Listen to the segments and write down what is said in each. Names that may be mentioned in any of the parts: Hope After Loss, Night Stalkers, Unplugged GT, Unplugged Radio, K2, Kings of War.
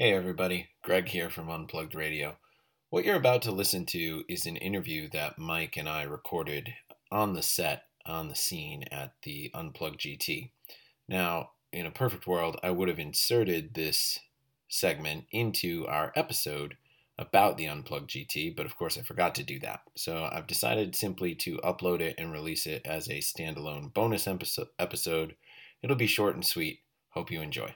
Hey everybody, Greg here from Unplugged Radio. What you're about to listen to is an interview that Mike and I recorded on the set, on the scene at the Unplugged GT. Now, in a perfect world, I would have inserted this segment into our episode about the Unplugged GT, but of course I forgot to do that. So I've decided simply to upload it and release it as a standalone bonus episode. It'll be short and sweet. Hope you enjoy.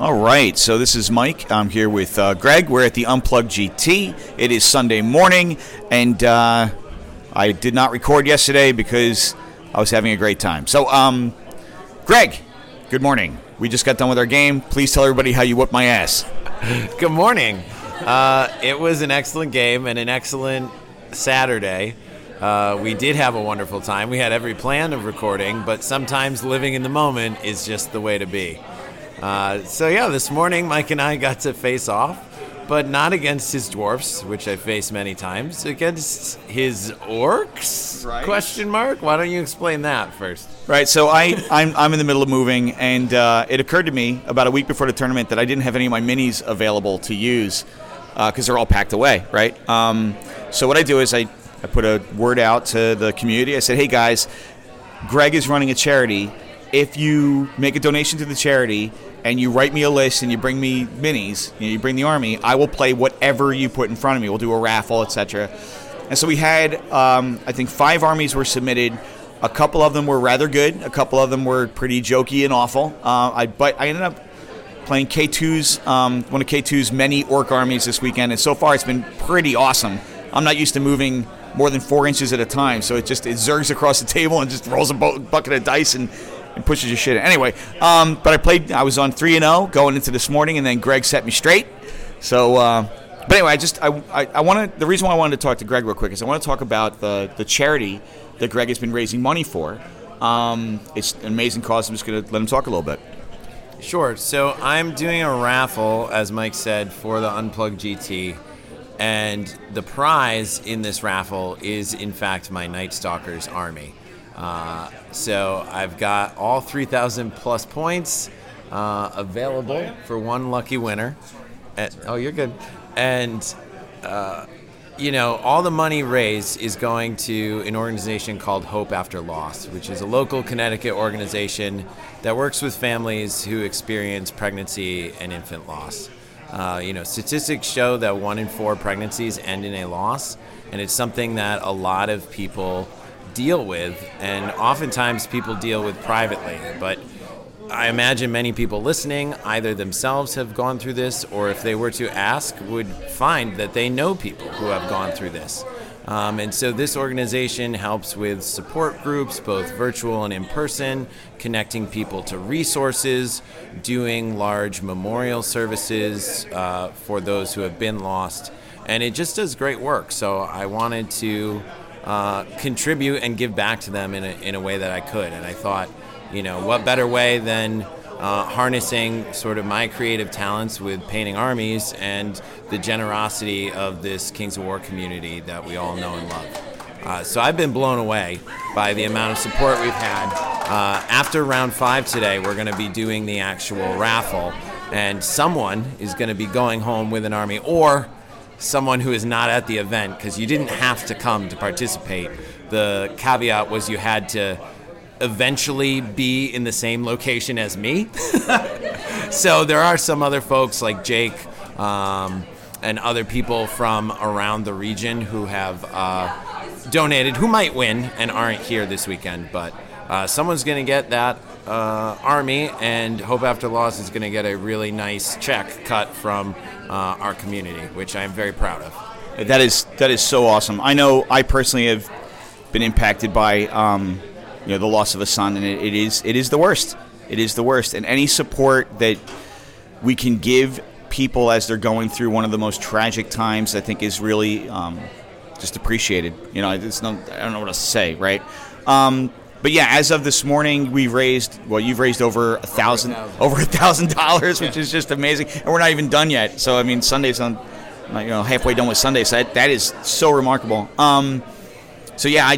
All right, so this is Mike. I'm here with Greg. We're at the Unplugged GT. It is Sunday morning, and I did not record yesterday because I was having a great time. So, Greg, good morning. We just got done with our game. Please tell everybody how you whooped my ass. Good morning. It was an excellent game and an excellent Saturday. We did have a wonderful time. We had every plan of recording, but sometimes living in the moment is just the way to be. This morning Mike and I got to face off, but not against his dwarfs, which I faced many times, against his orcs, right? Question mark? Why don't you explain that first? Right, so I'm in the middle of moving, and it occurred to me about a week before the tournament that I didn't have any of my minis available to use, because they're all packed away, right? So what I do is I put a word out to the community. I said, hey guys, Greg is running a charity. If you make a donation to the charity and you write me a list and you bring me minis, you bring the army, I will play whatever you put in front of me. We'll do a raffle, etc. And so we had, I think, 5 armies were submitted. A couple of them were rather good. A couple of them were pretty jokey and awful. But I ended up playing K2's, one of K2's many orc armies this weekend, and so far it's been pretty awesome. I'm not used to moving more than 4 inches at a time, so it zergs across the table and just rolls a bucket of dice and pushes your shit in. Anyway, but I was on 3-0 going into this morning, and then Greg set me straight. So, but anyway, the reason why I wanted to talk to Greg real quick is I want to talk about the charity that Greg has been raising money for. It's an amazing cause. I'm just going to let him talk a little bit. Sure. So I'm doing a raffle, as Mike said, for the Unplugged GT, and the prize in this raffle is, in fact, my Night Stalkers army. So I've got all 3,000 plus points available for one lucky winner. Oh, you're good. And, all the money raised is going to an organization called Hope After Loss, which is a local Connecticut organization that works with families who experience pregnancy and infant loss. Statistics show that 1 in 4 pregnancies end in a loss, and it's something that a lot of people deal with, and oftentimes people deal with privately, but I imagine many people listening either themselves have gone through this, or if they were to ask, would find that they know people who have gone through this. And so this organization helps with support groups, both virtual and in person, connecting people to resources, doing large memorial services for those who have been lost, and it just does great work. So I wanted to contribute and give back to them in a way that I could. And I thought, what better way than harnessing sort of my creative talents with painting armies and the generosity of this Kings of War community that we all know and love. So I've been blown away by the amount of support we've had. After round 5 today, we're going to be doing the actual raffle, and someone is going to be going home with an army, or someone who is not at the event, because you didn't have to come to participate. The caveat was you had to eventually be in the same location as me. So there are some other folks like Jake and other people from around the region who have donated, who might win and aren't here this weekend, but someone's going to get that army, and Hope After Loss is going to get a really nice check cut from our community, which I'm very proud of. That is so awesome. I know I personally have been impacted by the loss of a son, and it is the worst. It is the worst, and any support that we can give people as they're going through one of the most tragic times, I think, is really just appreciated. I don't know what else to say, right? But yeah, as of this morning, you've raised over $1,000, which is just amazing. And we're not even done yet. So, I mean, Sunday's on, halfway done with Sunday. So that is so remarkable. I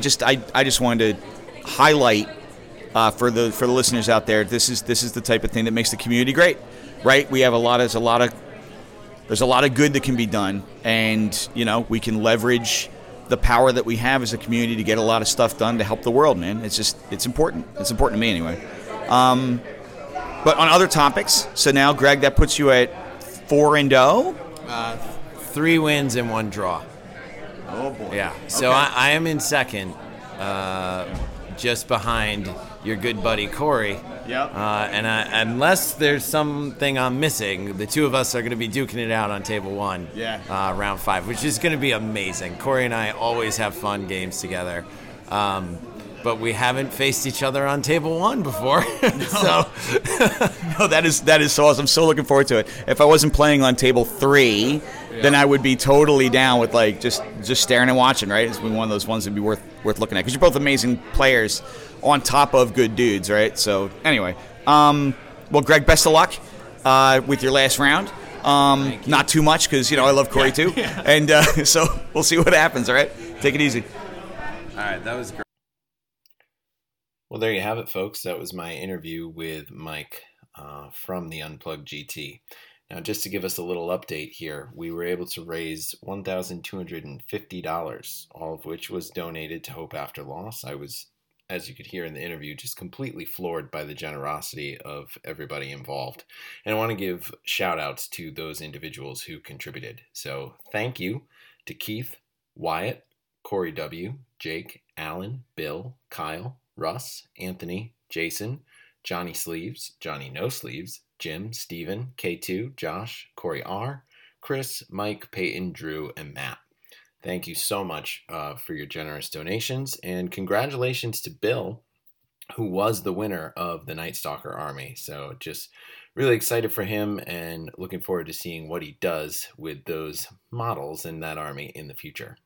just wanted to highlight for the listeners out there, this is the type of thing that makes the community great, right? We have there's a lot of good that can be done, and we can leverage the power that we have as a community to get a lot of stuff done to help the world, man. It's important. It's important to me anyway. But on other topics, so now, Greg, that puts you at 4-0? 3 wins and 1 draw. Oh, boy. Yeah. So okay. I am in second, just behind your good buddy, Corey. Yep. And unless there's something I'm missing, the two of us are going to be duking it out on table one. Yeah. Round 5, which is going to be amazing. Corey and I always have fun games together. But we haven't faced each other on table 1 before. No, that is so awesome. I'm so looking forward to it. If I wasn't playing on table 3, then I would be totally down with just staring and watching, right? It's been one of those ones that'd be worth looking at, because you're both amazing players on top of good dudes, right? So anyway, well, Greg, best of luck with your last round. Not too much, because I love Corey too, and so we'll see what happens. All right, take it easy. All right, that was great. Well, there you have it, folks. That was my interview with Mike from the Unplugged GT. Now, just to give us a little update here, we were able to raise $1,250, all of which was donated to Hope After Loss. I was, as you could hear in the interview, just completely floored by the generosity of everybody involved. And I want to give shout-outs to those individuals who contributed. So thank you to Keith, Wyatt, Corey W., Jake, Alan, Bill, Kyle, Russ, Anthony, Jason, Johnny Sleeves, Johnny No Sleeves, Jim, Steven, K2, Josh, Corey R., Chris, Mike, Peyton, Drew, and Matt. Thank you so much for your generous donations, and congratulations to Bill, who was the winner of the Night Stalker Army. So just really excited for him and looking forward to seeing what he does with those models in that army in the future.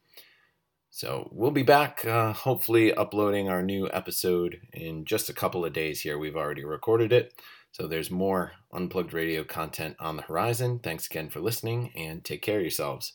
So we'll be back, hopefully uploading our new episode in just a couple of days here. We've already recorded it, so there's more Unplugged Radio content on the horizon. Thanks again for listening, and take care of yourselves.